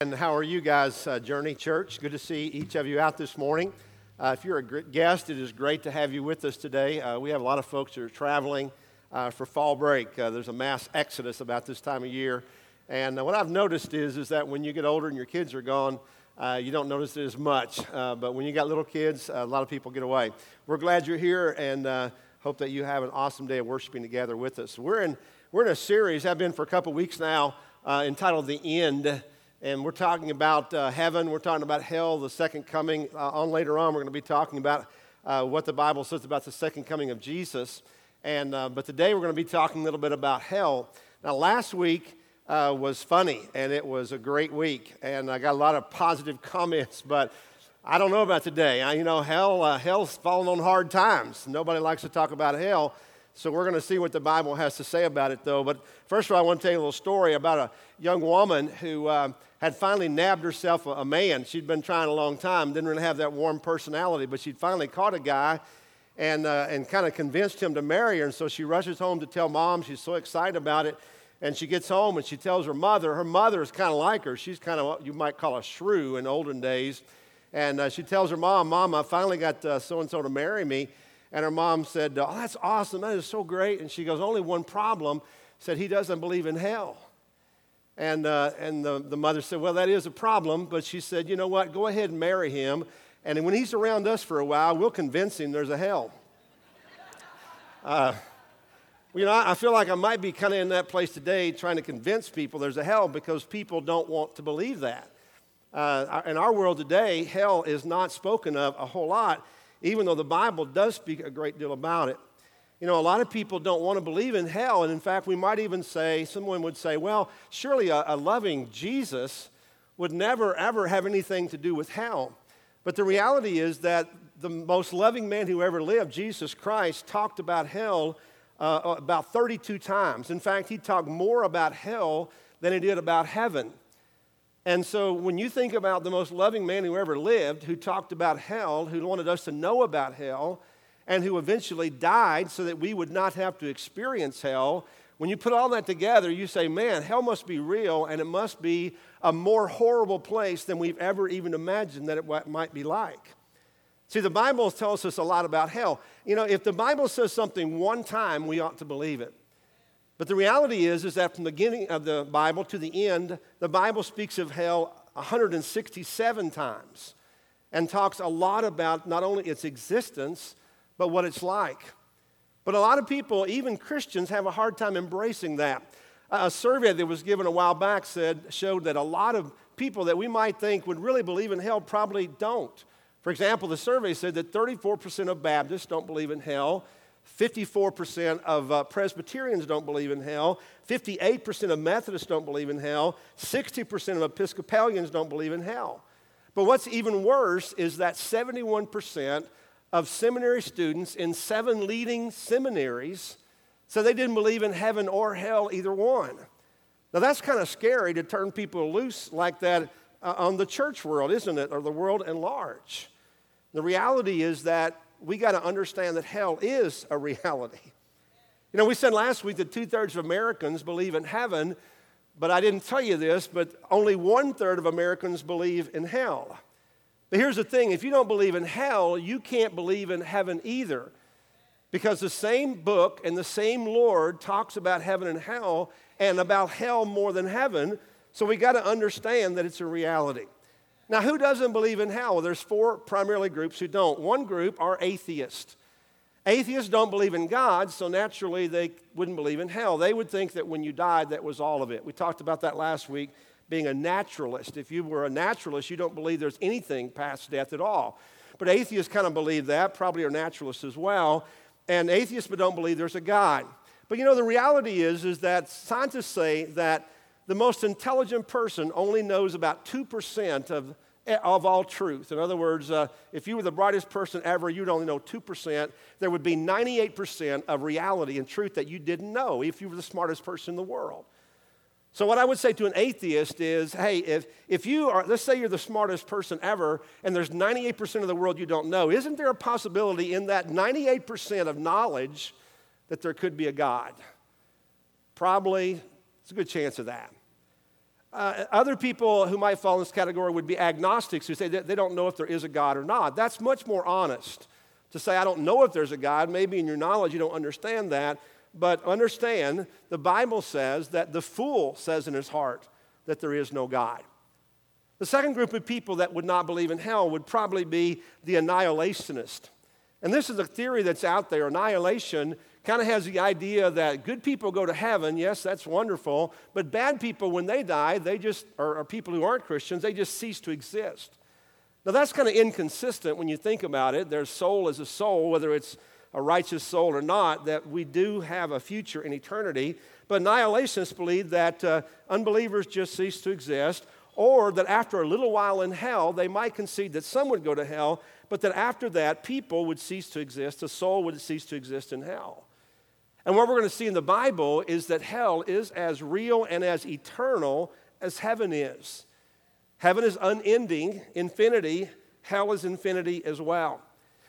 And how are you guys, Journey Church? Good to see each of you out this morning. If you're a guest, it is great to have you with us today. We have a lot of folks that are traveling for fall break. There's a mass exodus about this time of year. And what I've noticed is that when you get older and your kids are gone, you don't notice it as much. But when you got little kids, a lot of people get away. We're glad you're here and hope that you have an awesome day of worshiping together with us. We're in a series, I've been for a couple weeks now, entitled The End. And we're talking about heaven, we're talking about hell, the second coming. Later on, we're going to be talking about what the Bible says about the second coming of Jesus. And but today, we're going to be talking a little bit about hell. Now, last week was funny, and it was a great week. And I got a lot of positive comments, but I don't know about today. Hell's fallen on hard times. Nobody likes to talk about hell. So we're going to see what the Bible has to say about it, though. But first of all, I want to tell you a little story about a young woman who had finally nabbed herself a man. She'd been trying a long time, didn't really have that warm personality, but she'd finally caught a guy and kind of convinced him to marry her. And so she rushes home to tell Mom. She's so excited about it. And she gets home, and she tells her mother. Her mother is kind of like her. She's kind of what you might call a shrew in olden days. And she tells her mom, "Mom, I finally got so-and-so to marry me." And her mom said, "Oh, that's awesome. That is so great." And she goes, "Only one problem," said, "he doesn't believe in hell." And the mother said, "Well, that is a problem." But she said, "You know what? Go ahead and marry him. And when he's around us for a while, we'll convince him there's a hell." I feel like I might be kind of in that place today trying to convince people there's a hell because people don't want to believe that. In our world today, hell is not spoken of a whole lot, even though the Bible does speak a great deal about it. You know, a lot of people don't want to believe in hell, and in fact, we might even say, someone would say, well, surely a loving Jesus would never, ever have anything to do with hell. But the reality is that the most loving man who ever lived, Jesus Christ, talked about hell about 32 times. In fact, he talked more about hell than he did about heaven. And so when you think about the most loving man who ever lived, who talked about hell, who wanted us to know about hell, and who eventually died so that we would not have to experience hell, when you put all that together, you say, man, hell must be real, and it must be a more horrible place than we've ever even imagined that it might be like. See, the Bible tells us a lot about hell. You know, if the Bible says something one time, we ought to believe it. But the reality is that from the beginning of the Bible to the end, the Bible speaks of hell 167 times and talks a lot about not only its existence, but what it's like. But a lot of people, even Christians, have a hard time embracing that. A survey that was given a while back showed that a lot of people that we might think would really believe in hell probably don't. For example, the survey said that 34% of Baptists don't believe in hell, 54% of Presbyterians don't believe in hell, 58% of Methodists don't believe in hell, 60% of Episcopalians don't believe in hell. But what's even worse is that 71% of seminary students in 7 leading seminaries said they didn't believe in heaven or hell, either one. Now that's kind of scary to turn people loose like that on the church world, isn't it, or the world at large. The reality is that we got to understand that hell is a reality. You know, we said last week that 2/3 of Americans believe in heaven, but I didn't tell you this, but only 1/3 of Americans believe in hell. But here's the thing, if you don't believe in hell, you can't believe in heaven either, because the same book and the same Lord talks about heaven and hell, and about hell more than heaven, so we got to understand that it's a reality. Now, who doesn't believe in hell? Well, there's 4 primarily groups who don't. One group are atheists. Atheists don't believe in God, so naturally they wouldn't believe in hell. They would think that when you died, that was all of it. We talked about that last week, being a naturalist. If you were a naturalist, you don't believe there's anything past death at all. But atheists kind of believe that, probably are naturalists as well. And atheists don't believe there's a God. But you know, the reality is that scientists say that the most intelligent person only knows about 2% of all truth. In other words, if you were the brightest person ever, you'd only know 2%. There would be 98% of reality and truth that you didn't know if you were the smartest person in the world. So what I would say to an atheist is, hey, if you are, let's say you're the smartest person ever, and there's 98% of the world you don't know, isn't there a possibility in that 98% of knowledge that there could be a God? Probably, it's a good chance of that. Other people who might fall in this category would be agnostics who say they don't know if there is a God or not. That's much more honest to say, I don't know if there's a God. Maybe in your knowledge you don't understand that. But understand, the Bible says that the fool says in his heart that there is no God. The second group of people that would not believe in hell would probably be the annihilationist. And this is a theory that's out there. Annihilation kind of has the idea that good people go to heaven. Yes, that's wonderful. But bad people, when they die, they just, or people who aren't Christians, they just cease to exist. Now, that's kind of inconsistent when you think about it. Their soul is a soul, whether it's a righteous soul or not, that we do have a future in eternity. But annihilationists believe that unbelievers just cease to exist, or that after a little while in hell, they might concede that some would go to hell, but that after that, people would cease to exist, the soul would cease to exist in hell. And what we're going to see in the Bible is that hell is as real and as eternal as heaven is. Heaven is unending, infinity. Hell is infinity as well.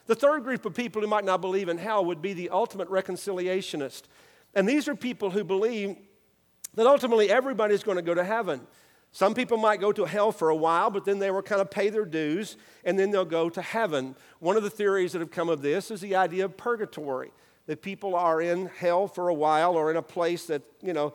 The third group of people who might not believe in hell would be the ultimate reconciliationist. And these are people who believe that ultimately everybody's going to go to heaven. Some people might go to hell for a while, but then they will kind of pay their dues, and then they'll go to heaven. One of the theories that have come of this is the idea of purgatory, that people are in hell for a while or in a place that, you know,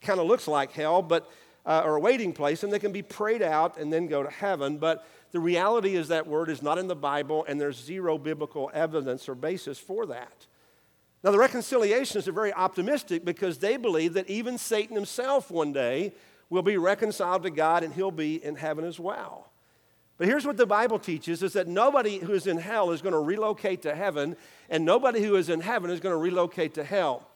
kind of looks like hell, but or a waiting place, and they can be prayed out and then go to heaven. But the reality is that word is not in the Bible, and there's zero biblical evidence or basis for that. Now, the reconciliationists are very optimistic because they believe that even Satan himself one day will be reconciled to God, and he'll be in heaven as well. But here's what the Bible teaches, is that nobody who is in hell is going to relocate to heaven, and nobody who is in heaven is going to relocate to hell.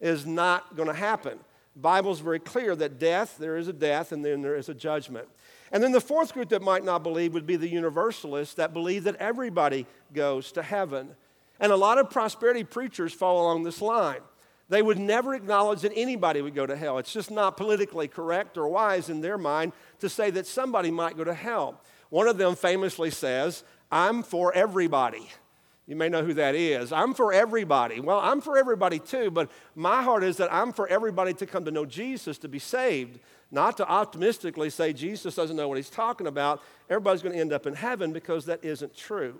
It is not going to happen. The Bible's very clear that death, there is a death, and then there is a judgment. And then the fourth group that might not believe would be the universalists that believe that everybody goes to heaven. And a lot of prosperity preachers fall along this line. They would never acknowledge that anybody would go to hell. It's just not politically correct or wise in their mind to say that somebody might go to hell. One of them famously says, "I'm for everybody." You may know who that is. I'm for everybody. Well, I'm for everybody too, but my heart is that I'm for everybody to come to know Jesus to be saved, not to optimistically say Jesus doesn't know what he's talking about. Everybody's going to end up in heaven, because that isn't true.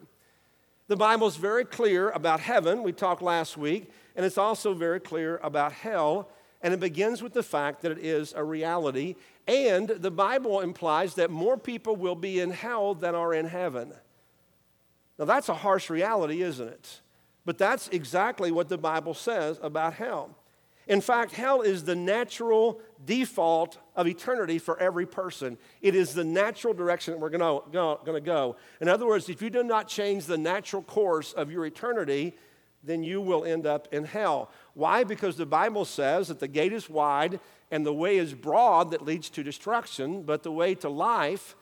The Bible's very clear about heaven. We talked last week. And it's also very clear about hell, and it begins with the fact that it is a reality, and the Bible implies that more people will be in hell than are in heaven. Now, that's a harsh reality, isn't it? But that's exactly what the Bible says about hell. In fact, hell is the natural default of eternity for every person. It is the natural direction that we're going to go. In other words, if you do not change the natural course of your eternity, then you will end up in hell. Why? Because the Bible says that the gate is wide and the way is broad that leads to destruction, but the way to life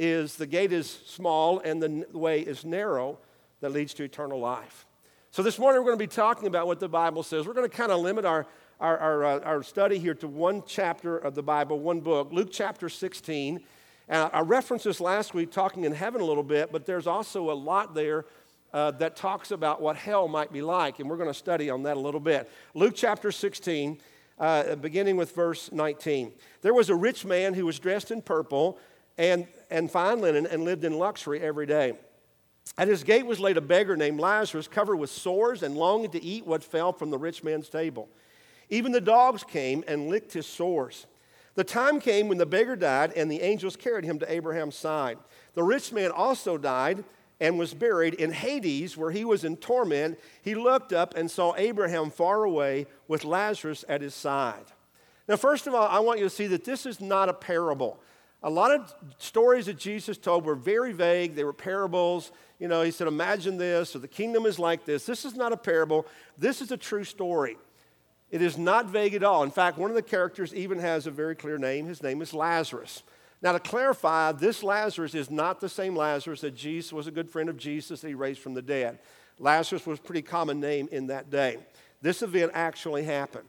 is the gate is small and the way is narrow that leads to eternal life. So this morning we're going to be talking about what the Bible says. We're going to kind of limit our study here to one chapter of the Bible, one book, Luke chapter 16. And I referenced this last week talking in heaven a little bit, but there's also a lot there that talks about what hell might be like, and we're going to study on that a little bit. Luke chapter 16, beginning with verse 19. There was a rich man who was dressed in purple and fine linen and lived in luxury every day. At his gate was laid a beggar named Lazarus, covered with sores and longing to eat what fell from the rich man's table. Even the dogs came and licked his sores. The time came when the beggar died, and the angels carried him to Abraham's side. The rich man also died and was buried in Hades, where he was in torment. He looked up and saw Abraham far away with Lazarus at his side. Now, first of all, I want you to see that this is not a parable. A lot of stories that Jesus told were very vague. They were parables. You know, he said, imagine this, or the kingdom is like this. This is not a parable. This is a true story. It is not vague at all. In fact, one of the characters even has a very clear name. His name is Lazarus. Now, to clarify, this Lazarus is not the same Lazarus that Jesus was a good friend of Jesus that he raised from the dead. Lazarus was a pretty common name in that day. This event actually happened.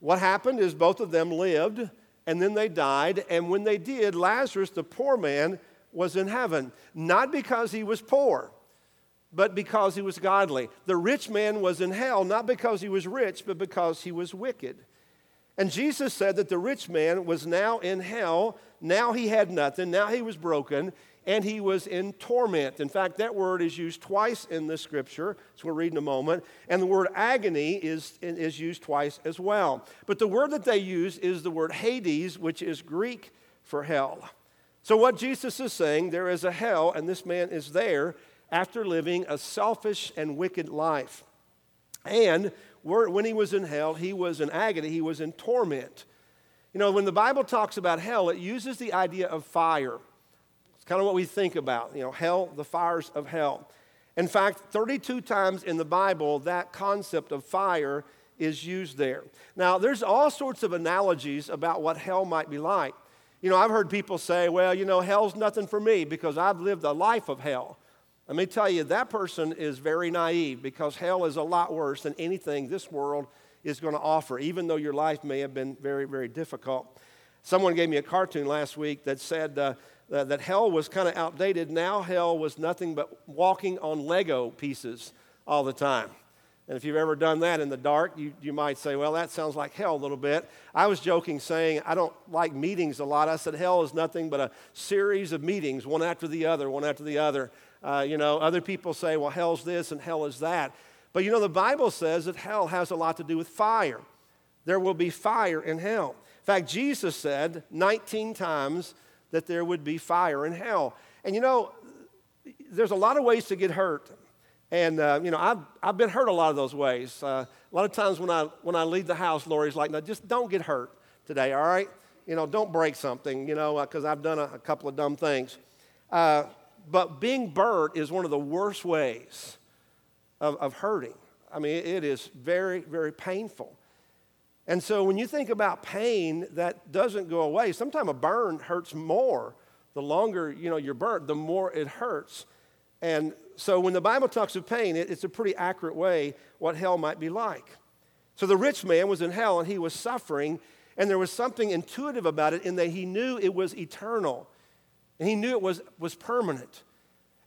What happened is both of them lived, and then they died, and when they did, Lazarus, the poor man, was in heaven, not because he was poor, but because he was godly. The rich man was in hell, not because he was rich, but because he was wicked. And Jesus said that the rich man was now in hell. Now he had nothing. Now he was broken. And he was in torment. In fact, that word is used twice in the scripture, so we'll read in a moment. And the word agony is used twice as well. But the word that they use is the word Hades, which is Greek for hell. So what Jesus is saying, there is a hell, and this man is there after living a selfish and wicked life. And when he was in hell, he was in agony, he was in torment. You know, when the Bible talks about hell, it uses the idea of fire. Kind of what we think about, you know, hell, the fires of hell. In fact, 32 times in the Bible, that concept of fire is used there. Now, there's all sorts of analogies about what hell might be like. You know, I've heard people say, well, you know, hell's nothing for me because I've lived a life of hell. Let me tell you, that person is very naive because hell is a lot worse than anything this world is going to offer, even though your life may have been very, very difficult. Someone gave me a cartoon last week that said, that hell was kind of outdated. Now hell was nothing but walking on Lego pieces all the time. And if you've ever done that in the dark, you might say, well, that sounds like hell a little bit. I was joking saying I don't like meetings a lot. I said hell is nothing but a series of meetings, one after the other, one after the other. You know, other people say, well, hell's this and hell is that. But, you know, the Bible says that hell has a lot to do with fire. There will be fire in hell. In fact, Jesus said 19 times that there would be fire in hell. And, you know, there's a lot of ways to get hurt. And, you know, I've been hurt a lot of those ways. A lot of times when I leave the house, Lori's like, no, just don't get hurt today, all right? You know, don't break something, you know, because I've done a couple of dumb things. But being burnt is one of the worst ways of hurting. I mean, it is very, very painful. And so when you think about pain that doesn't go away, sometimes a burn hurts more. The longer, you know, you're burnt, the more it hurts. And so when the Bible talks of pain, it's a pretty accurate way what hell might be like. So the rich man was in hell and he was suffering, and there was something intuitive about it in that he knew it was eternal. And he knew it was permanent.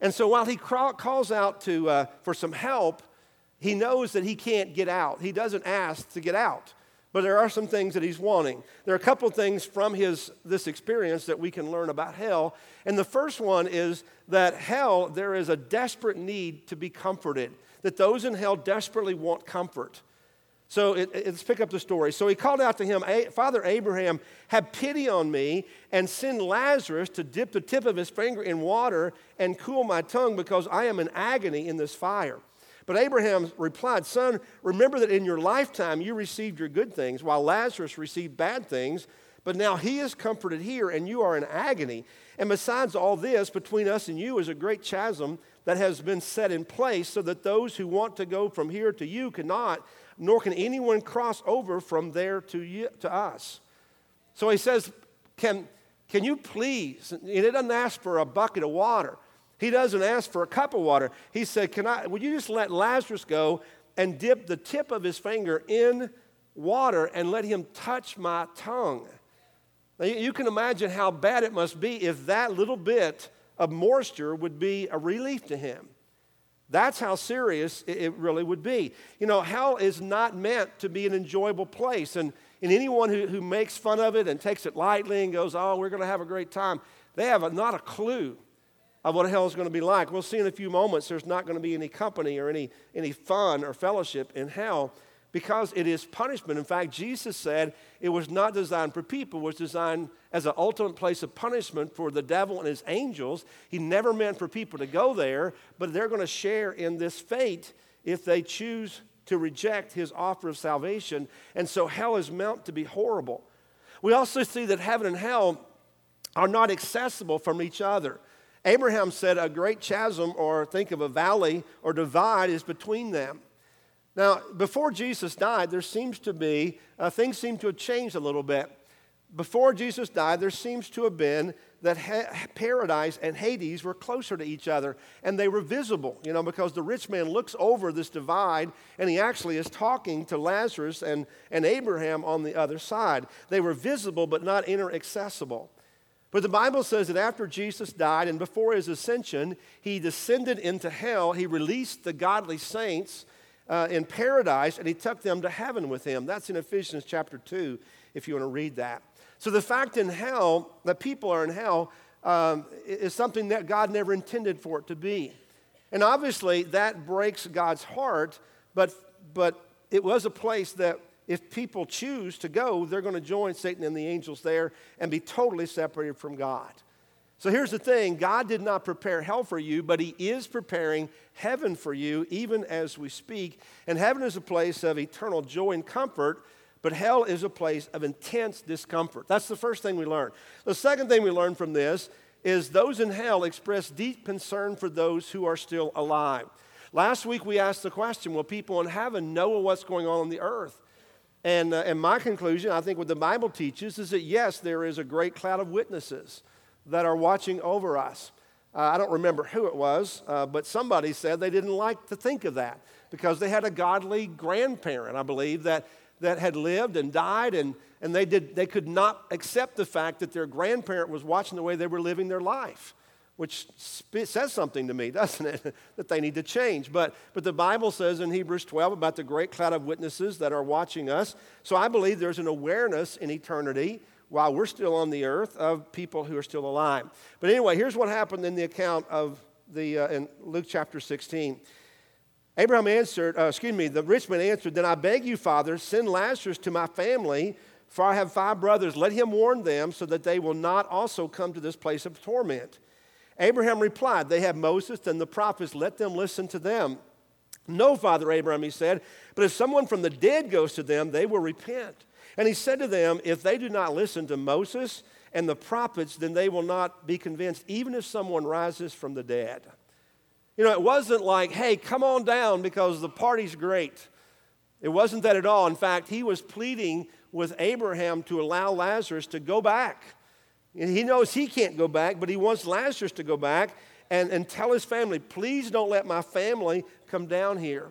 And so while he calls out for some help, he knows that he can't get out. He doesn't ask to get out. But there are some things that he's wanting. There are a couple things from this experience that we can learn about hell. And the first one is that hell, there is a desperate need to be comforted, that those in hell desperately want comfort. So let's pick up the story. So he called out to him, Father Abraham, have pity on me and send Lazarus to dip the tip of his finger in water and cool my tongue because I am in agony in this fire. But Abraham replied, Son, remember that in your lifetime you received your good things, while Lazarus received bad things, but now he is comforted here and you are in agony. And besides all this, between us and you is a great chasm that has been set in place so that those who want to go from here to you cannot, nor can anyone cross over from there to us. So he says, can you please, and it doesn't ask for a bucket of water. He doesn't ask for a cup of water. He said, would you just let Lazarus go and dip the tip of his finger in water and let him touch my tongue? Now, you can imagine how bad it must be if that little bit of moisture would be a relief to him. That's how serious it really would be. You know, hell is not meant to be an enjoyable place. And anyone who makes fun of it and takes it lightly and goes, oh, we're going to have a great time, they have not a clue of what hell is going to be like. We'll see in a few moments there's not going to be any company or any fun or fellowship in hell because it is punishment. In fact, Jesus said it was not designed for people. It was designed as an ultimate place of punishment for the devil and his angels. He never meant for people to go there, but they're going to share in this fate if they choose to reject his offer of salvation. And so hell is meant to be horrible. We also see that heaven and hell are not accessible from each other. Abraham said a great chasm, or think of a valley or divide, is between them. Now, before Jesus died, there seems to be, things seem to have changed a little bit. Before Jesus died, there seems to have been that paradise and Hades were closer to each other, and they were visible, you know, because the rich man looks over this divide, and he actually is talking to Lazarus and Abraham on the other side. They were visible but not inaccessible. But the Bible says that after Jesus died and before his ascension, he descended into hell. He released the godly saints in paradise, and he took them to heaven with him. That's in Ephesians chapter 2 if you want to read that. So the fact in hell, that people are in hell, is something that God never intended for it to be. And obviously, that breaks God's heart, but it was a place that if people choose to go, they're going to join Satan and the angels there and be totally separated from God. So here's the thing. God did not prepare hell for you, but he is preparing heaven for you even as we speak. And heaven is a place of eternal joy and comfort, but hell is a place of intense discomfort. That's the first thing we learn. The second thing we learn from this is those in hell express deep concern for those who are still alive. Last week we asked the question, will people in heaven know what's going on the earth? And my conclusion, I think what the Bible teaches, is that yes, there is a great cloud of witnesses that are watching over us. I don't remember who it was, but somebody said they didn't like to think of that because they had a godly grandparent, I believe, that had lived and died, and they could not accept the fact that their grandparent was watching the way they were living their life, which says something to me, doesn't it, that they need to change. But the Bible says in Hebrews 12 about the great cloud of witnesses that are watching us. So I believe there's an awareness in eternity while we're still on the earth of people who are still alive. But anyway, here's what happened in the account of in Luke chapter 16. Abraham answered, the rich man answered, "Then I beg you, Father, send Lazarus to my family, for I have 5 brothers. Let him warn them so that they will not also come to this place of torment." Abraham replied, "They have Moses and the prophets. Let them listen to them." "No, Father Abraham," he said, "but if someone from the dead goes to them, they will repent." And he said to them, "If they do not listen to Moses and the prophets, then they will not be convinced, even if someone rises from the dead." You know, it wasn't like, hey, come on down because the party's great. It wasn't that at all. In fact, he was pleading with Abraham to allow Lazarus to go back. And he knows he can't go back, but he wants Lazarus to go back and tell his family, please don't let my family come down here.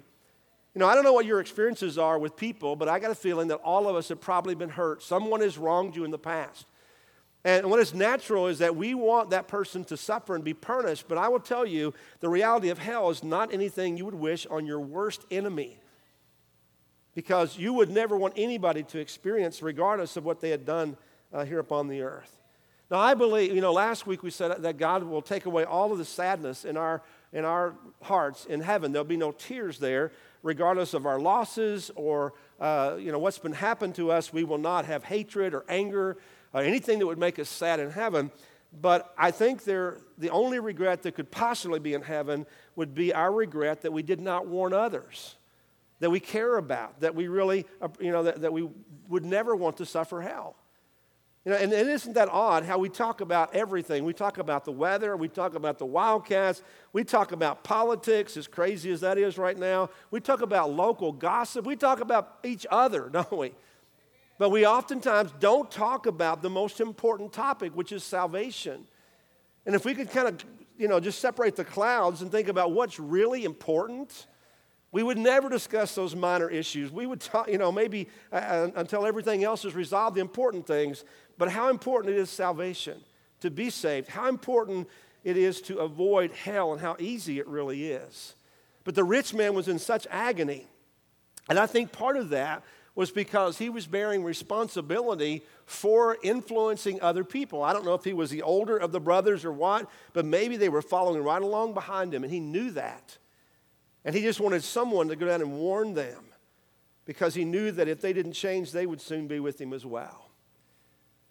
You know, I don't know what your experiences are with people, but I got a feeling that all of us have probably been hurt. Someone has wronged you in the past. And what is natural is that we want that person to suffer and be punished, but I will tell you, the reality of hell is not anything you would wish on your worst enemy, because you would never want anybody to experience regardless of what they had done here upon the earth. Now, I believe, you know, last week we said that God will take away all of the sadness in our hearts in heaven. There'll be no tears there. Regardless of our losses or what's been happened to us, we will not have hatred or anger or anything that would make us sad in heaven. But I think the only regret that could possibly be in heaven would be our regret that we did not warn others, that we care about, that we really, that we would never want to suffer hell. You know, and isn't that odd how we talk about everything? We talk about the weather. We talk about the Wildcats. We talk about politics, as crazy as that is right now. We talk about local gossip. We talk about each other, don't we? But we oftentimes don't talk about the most important topic, which is salvation. And if we could kind of, just separate the clouds and think about what's really important, we would never discuss those minor issues. We would talk, maybe until everything else is resolved, the important things. But how important it is salvation, to be saved, how important it is to avoid hell, and how easy it really is. But the rich man was in such agony, and I think part of that was because he was bearing responsibility for influencing other people. I don't know if he was the older of the brothers or what, but maybe they were following right along behind him, and he knew that. And he just wanted someone to go down and warn them because he knew that if they didn't change, they would soon be with him as well.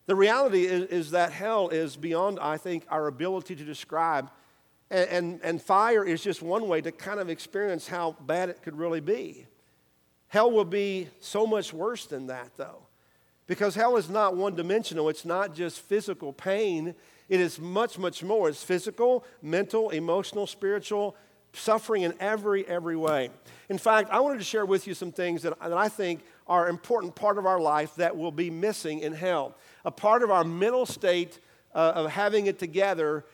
The reality is that hell is beyond, I think, our ability to describe. And fire is just one way to kind of experience how bad it could really be. Hell will be so much worse than that, though, because hell is not one-dimensional. It's not just physical pain. It is much, much more. It's physical, mental, emotional, spiritual, suffering in every way. In fact, I wanted to share with you some things that I think are an important part of our life that will be missing in hell. A part of our mental state of having it together,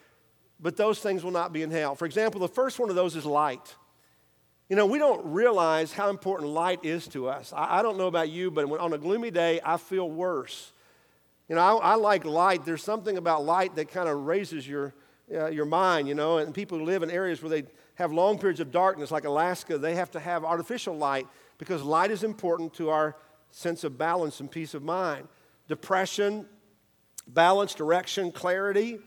but those things will not be in hell. For example, the first one of those is light. You know, we don't realize how important light is to us. I don't know about you, but on a gloomy day, I feel worse. You know, I like light. There's something about light that kind of raises your mind, and people who live in areas where they have long periods of darkness, like Alaska, they have to have artificial light because light is important to our sense of balance and peace of mind. depression, balance, direction, clarity.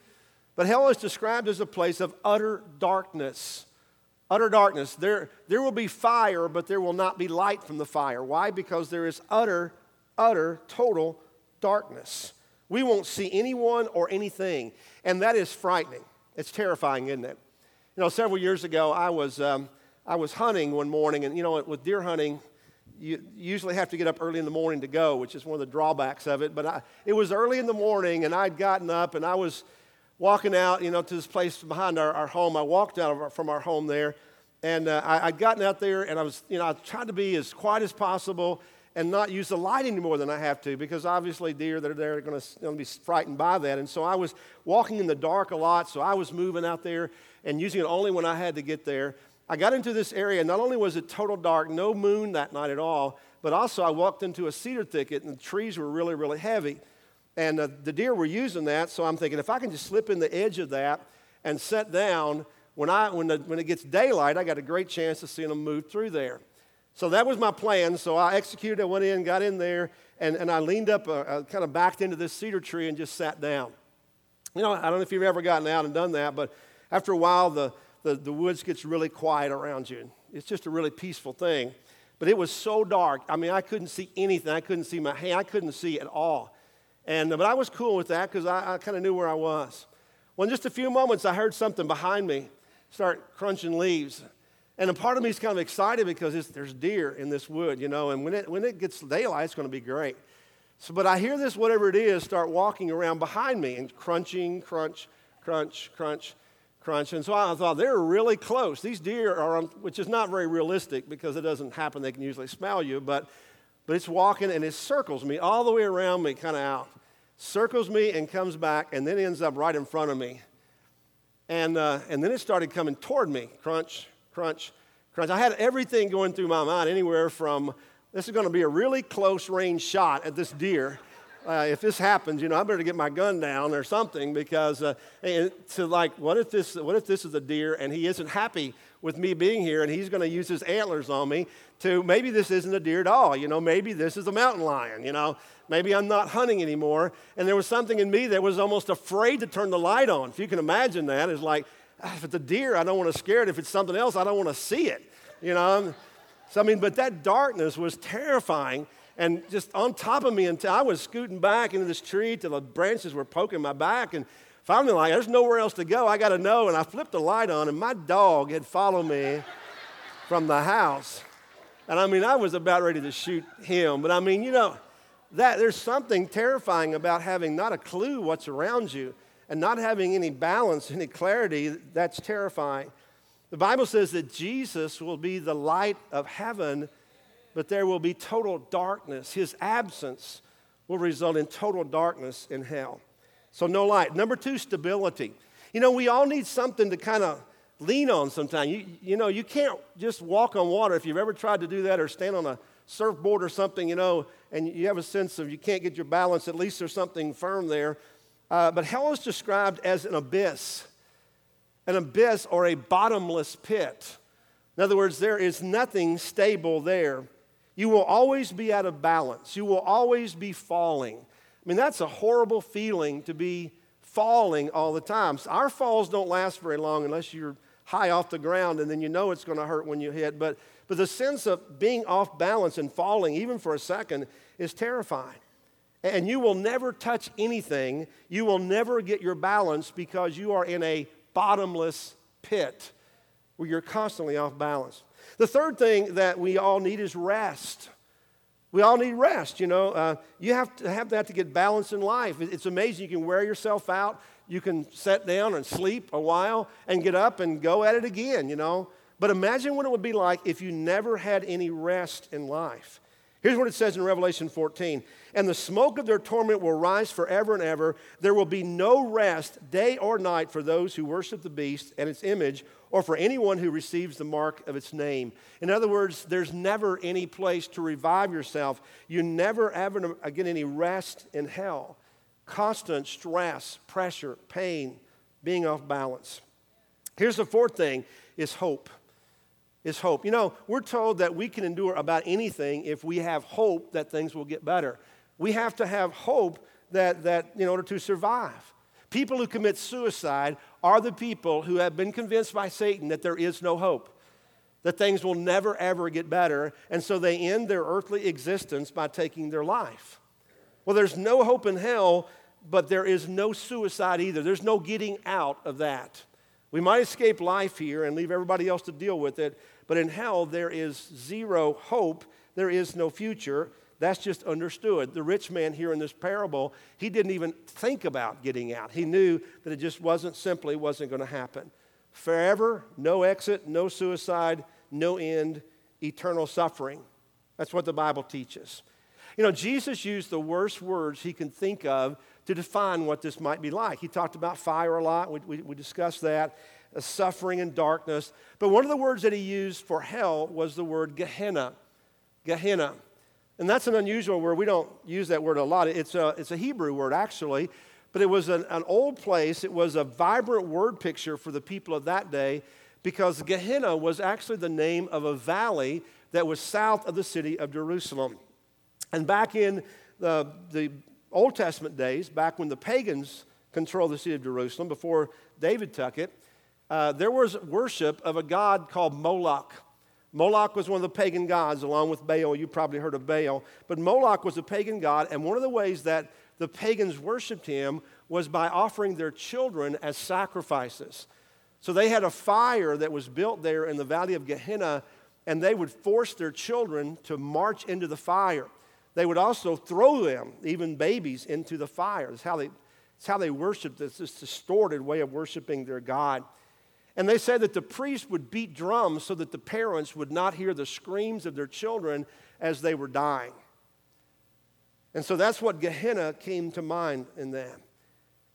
But hell is described as a place of utter darkness. Utter darkness. There will be fire, but there will not be light from the fire. Why? Because there is utter, total darkness. We won't see anyone or anything, and that is frightening. It's terrifying, isn't it? You know, several years ago, I was hunting one morning, and you know, with deer hunting, you usually have to get up early in the morning to go, which is one of the drawbacks of it. But it was early in the morning, and I'd gotten up, and I was walking out, you know, to this place behind our home. I walked out from our home there, and I'd gotten out there, and I was, you know, I tried to be as quiet as possible and not use the light any more than I have to, because obviously deer that are there are going to be frightened by that. And so I was walking in the dark a lot, so I was moving out there and using it only when I had to get there. I got into this area, and not only was it total dark, no moon that night at all, but also I walked into a cedar thicket, and the trees were really, really heavy. And the deer were using that, so I'm thinking, if I can just slip in the edge of that and sit down, when it gets daylight, I got a great chance of seeing them move through there. So that was my plan, so I executed, I went in, got in there, and I leaned up, I kind of backed into this cedar tree and just sat down. You know, I don't know if you've ever gotten out and done that, but after a while, the woods gets really quiet around you. It's just a really peaceful thing. But it was so dark. I mean, I couldn't see anything. I couldn't see my hand. I couldn't see at all. But I was cool with that because I kind of knew where I was. Well, in just a few moments, I heard something behind me start crunching leaves. And a part of me is kind of excited because there's deer in this wood, you know. And when it gets daylight, it's going to be great. So, but I hear this, whatever it is, start walking around behind me and crunching, crunch, crunch, crunch. And so I thought, they're really close. These deer are on, which is not very realistic because it doesn't happen. They can usually smell you, but it's walking and it circles me all the way around me, kind of out. Circles me and comes back and then ends up right in front of me. And then it started coming toward me. Crunch, crunch, crunch. I had everything going through my mind, anywhere from this is going to be a really close range shot at this deer. If this happens, you know, I better get my gun down or something because what if this is a deer and he isn't happy with me being here and he's going to use his antlers on me to maybe this isn't a deer at all, you know, maybe this is a mountain lion, you know, maybe I'm not hunting anymore. And there was something in me that was almost afraid to turn the light on. If you can imagine that, it's like, if it's a deer, I don't want to scare it. If it's something else, I don't want to see it, you know. So, I mean, but that darkness was terrifying. And just on top of me, until I was scooting back into this tree till the branches were poking my back. And finally, like, there's nowhere else to go. I got to know. And I flipped the light on, and my dog had followed me from the house. And, I mean, I was about ready to shoot him. But, I mean, you know, there's something terrifying about having not a clue what's around you and not having any balance, any clarity. That's terrifying. The Bible says that Jesus will be the light of heaven, but there will be total darkness. His absence will result in total darkness in hell. So no light. Number two, stability. You know, we all need something to kind of lean on sometimes. You know, you can't just walk on water. If you've ever tried to do that or stand on a surfboard or something, you know, and you have a sense of you can't get your balance, at least there's something firm there. But hell is described as an abyss or a bottomless pit. In other words, there is nothing stable there. You will always be out of balance. You will always be falling. I mean, that's a horrible feeling to be falling all the time. Our falls don't last very long unless you're high off the ground, and then you know it's going to hurt when you hit. But the sense of being off balance and falling, even for a second, is terrifying. And you will never touch anything. You will never get your balance because you are in a bottomless pit where you're constantly off balance. The third thing that we all need is rest. We all need rest, you know. You have to have that to get balance in life. It's amazing. You can wear yourself out. You can sit down and sleep a while and get up and go at it again, you know. But imagine what it would be like if you never had any rest in life. Here's what it says in Revelation 14. And the smoke of their torment will rise forever and ever. There will be no rest day or night for those who worship the beast and its image, or for anyone who receives the mark of its name. In other words, there's never any place to revive yourself. You never ever get any rest in hell. Constant stress, pressure, pain, being off balance. Here's the fourth thing, is hope. Is hope. You know, we're told that we can endure about anything if we have hope that things will get better. We have to have hope that in order to survive. People who commit suicide are the people who have been convinced by Satan that there is no hope, that things will never, ever get better, and so they end their earthly existence by taking their life. Well, there's no hope in hell, but there is no suicide either. There's no getting out of that. We might escape life here and leave everybody else to deal with it, but in hell there is zero hope. There is no future. That's just understood. The rich man here in this parable, he didn't even think about getting out. He knew that it just wasn't going to happen. Forever, no exit, no suicide, no end, eternal suffering. That's what the Bible teaches. You know, Jesus used the worst words he can think of to define what this might be like. He talked about fire a lot. We discussed that, suffering and darkness. But one of the words that he used for hell was the word Gehenna. Gehenna. And that's an unusual word. We don't use that word a lot. It's a Hebrew word, actually. But it was an old place. It was a vibrant word picture for the people of that day, because Gehenna was actually the name of a valley that was south of the city of Jerusalem. And back in the Old Testament days, back when the pagans controlled the city of Jerusalem, before David took it, there was worship of a god called Moloch. Moloch was one of the pagan gods, along with Baal. You probably heard of Baal. But Moloch was a pagan god, and one of the ways that the pagans worshiped him was by offering their children as sacrifices. So they had a fire that was built there in the valley of Gehenna, and they would force their children to march into the fire. They would also throw them, even babies, into the fire. That's how they worshiped this distorted way of worshiping their god. And they said that the priest would beat drums so that the parents would not hear the screams of their children as they were dying. And so that's what Gehenna came to mind in them.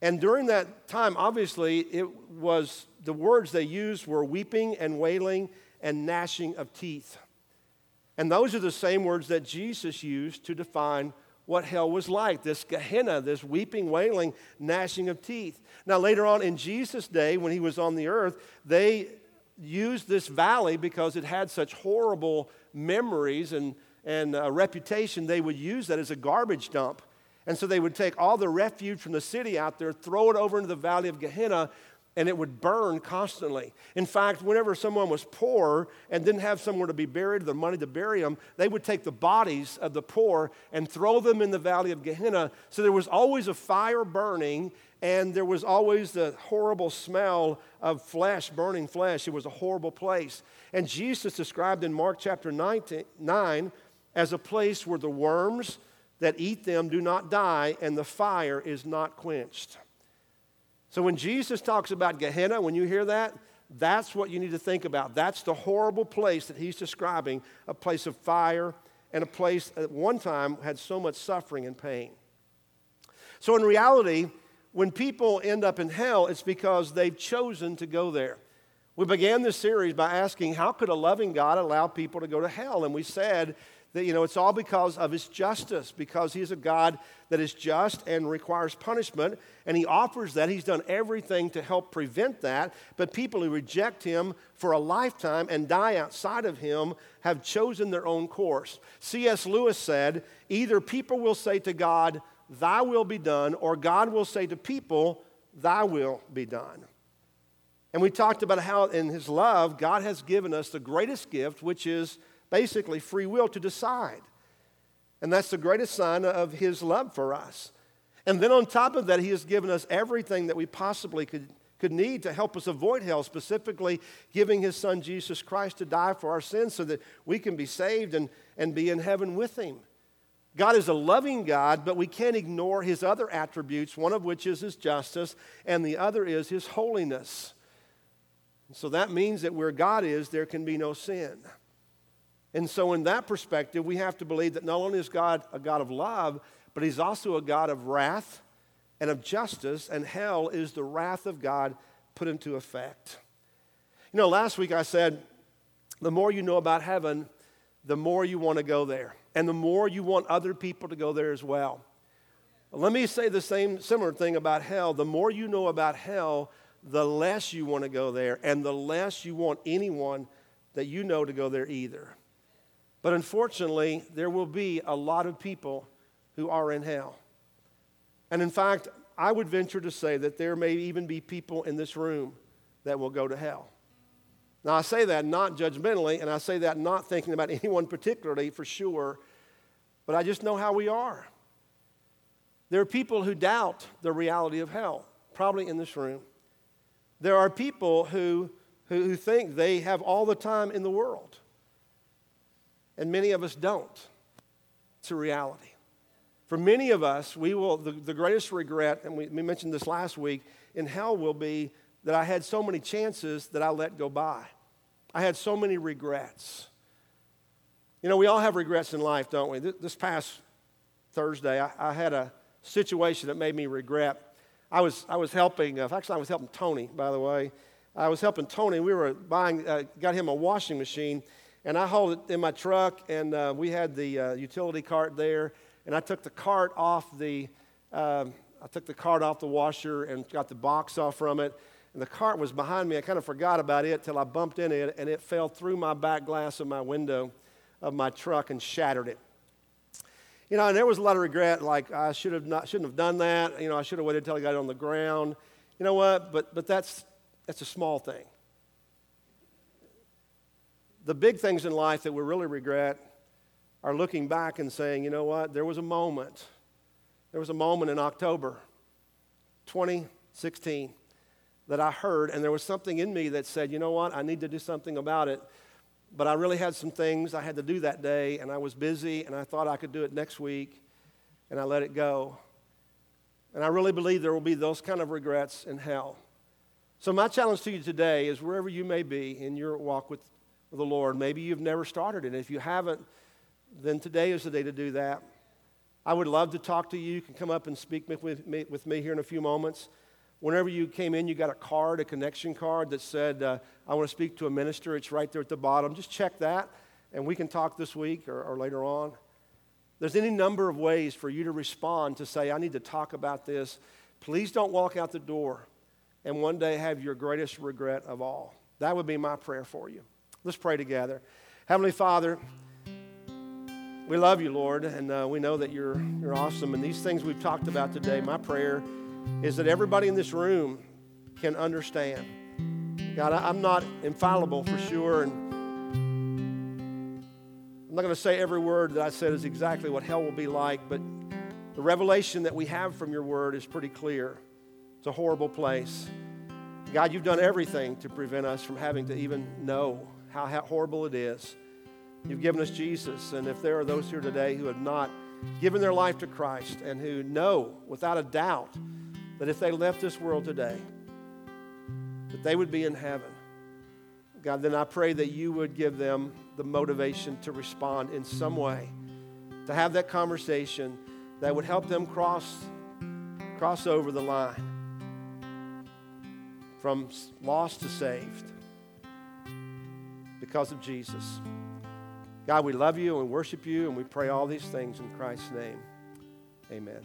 And during that time, obviously, it was the words they used were weeping and wailing and gnashing of teeth. And those are the same words that Jesus used to define what hell was like, this Gehenna, this weeping, wailing, gnashing of teeth. Now, later on in Jesus' day, when he was on the earth, they used this valley because it had such horrible memories and reputation. They would use that as a garbage dump. And so they would take all the refuse from the city out there, throw it over into the valley of Gehenna, and it would burn constantly. In fact, whenever someone was poor and didn't have somewhere to be buried, the money to bury them, they would take the bodies of the poor and throw them in the valley of Gehenna. So there was always a fire burning, and there was always the horrible smell of flesh, burning flesh. It was a horrible place. And Jesus described in Mark chapter 9 as a place where the worms that eat them do not die, and the fire is not quenched. So when Jesus talks about Gehenna, when you hear that, that's what you need to think about. That's the horrible place that he's describing, a place of fire and a place that at one time had so much suffering and pain. So in reality, when people end up in hell, it's because they've chosen to go there. We began this series by asking, how could a loving God allow people to go to hell? And we said that, it's all because of his justice, because he is a God that is just and requires punishment, and he offers that. He's done everything to help prevent that, but people who reject him for a lifetime and die outside of him have chosen their own course. C.S. Lewis said, either people will say to God, thy will be done, or God will say to people, thy will be done. And we talked about how in his love, God has given us the greatest gift, which is basically free will to decide. And that's the greatest sign of his love for us. And then on top of that, he has given us everything that we possibly could need to help us avoid hell, specifically giving his son Jesus Christ to die for our sins so that we can be saved and be in heaven with him. God is a loving God, but we can't ignore his other attributes, one of which is his justice, and the other is his holiness. So that means that where God is, there can be no sin. And so in that perspective, we have to believe that not only is God a God of love, but he's also a God of wrath and of justice, and hell is the wrath of God put into effect. Last week I said, the more you know about heaven, the more you want to go there, and the more you want other people to go there as well. Let me say the similar thing about hell. The more you know about hell, the less you want to go there, and the less you want anyone that you know to go there either. But unfortunately, there will be a lot of people who are in hell. And in fact, I would venture to say that there may even be people in this room that will go to hell. Now, I say that not judgmentally, and I say that not thinking about anyone particularly for sure, but I just know how we are. There are people who doubt the reality of hell, probably in this room. There are people who think they have all the time in the world, and many of us don't. It's a reality. For many of us, we will the greatest regret, and we mentioned this last week, in hell will be that I had so many chances that I let go by. I had so many regrets. You know, we all have regrets in life, don't we? This past Thursday, I had a situation that made me regret. I was helping, actually I was helping Tony, by the way. I was helping Tony. We were buying, got him a washing machine, and I hauled it in my truck, and we had the utility cart there, and I took the cart off the, washer and got the box off from it. And the cart was behind me. I kind of forgot about it till I bumped into it, and it fell through my back glass of my window of my truck and shattered it. You know, and there was a lot of regret, like I shouldn't have done that. You know, I should have waited till I got it on the ground. You know what? But that's a small thing. The big things in life that we really regret are looking back and saying, you know what? There was a moment in October 2016 that I heard, and there was something in me that said, you know what, I need to do something about it. But I really had some things I had to do that day, and I was busy, and I thought I could do it next week, and I let it go. And I really believe there will be those kind of regrets in hell. So my challenge to you today is wherever you may be in your walk with the Lord, maybe you've never started it. If you haven't, then today is the day to do that. I would love to talk to you. You can come up and speak with me here in a few moments. Whenever you came in, you got a card, a connection card that said, I want to speak to a minister. It's right there at the bottom. Just check that, and we can talk this week or later on. There's any number of ways for you to respond to say, I need to talk about this. Please don't walk out the door and one day have your greatest regret of all. That would be my prayer for you. Let's pray together. Heavenly Father, we love you, Lord, and we know that you're awesome. And these things we've talked about today, my prayer is that everybody in this room can understand. God, I'm not infallible for sure, and I'm not going to say every word that I said is exactly what hell will be like, but the revelation that we have from your word is pretty clear. It's a horrible place. God, you've done everything to prevent us from having to even know how horrible it is. You've given us Jesus, and if there are those here today who have not given their life to Christ and who know without a doubt that if they left this world today, that they would be in heaven. God, then I pray that you would give them the motivation to respond in some way, to have that conversation that would help them cross over the line from lost to saved because of Jesus. God, we love you and worship you, and we pray all these things in Christ's name. Amen.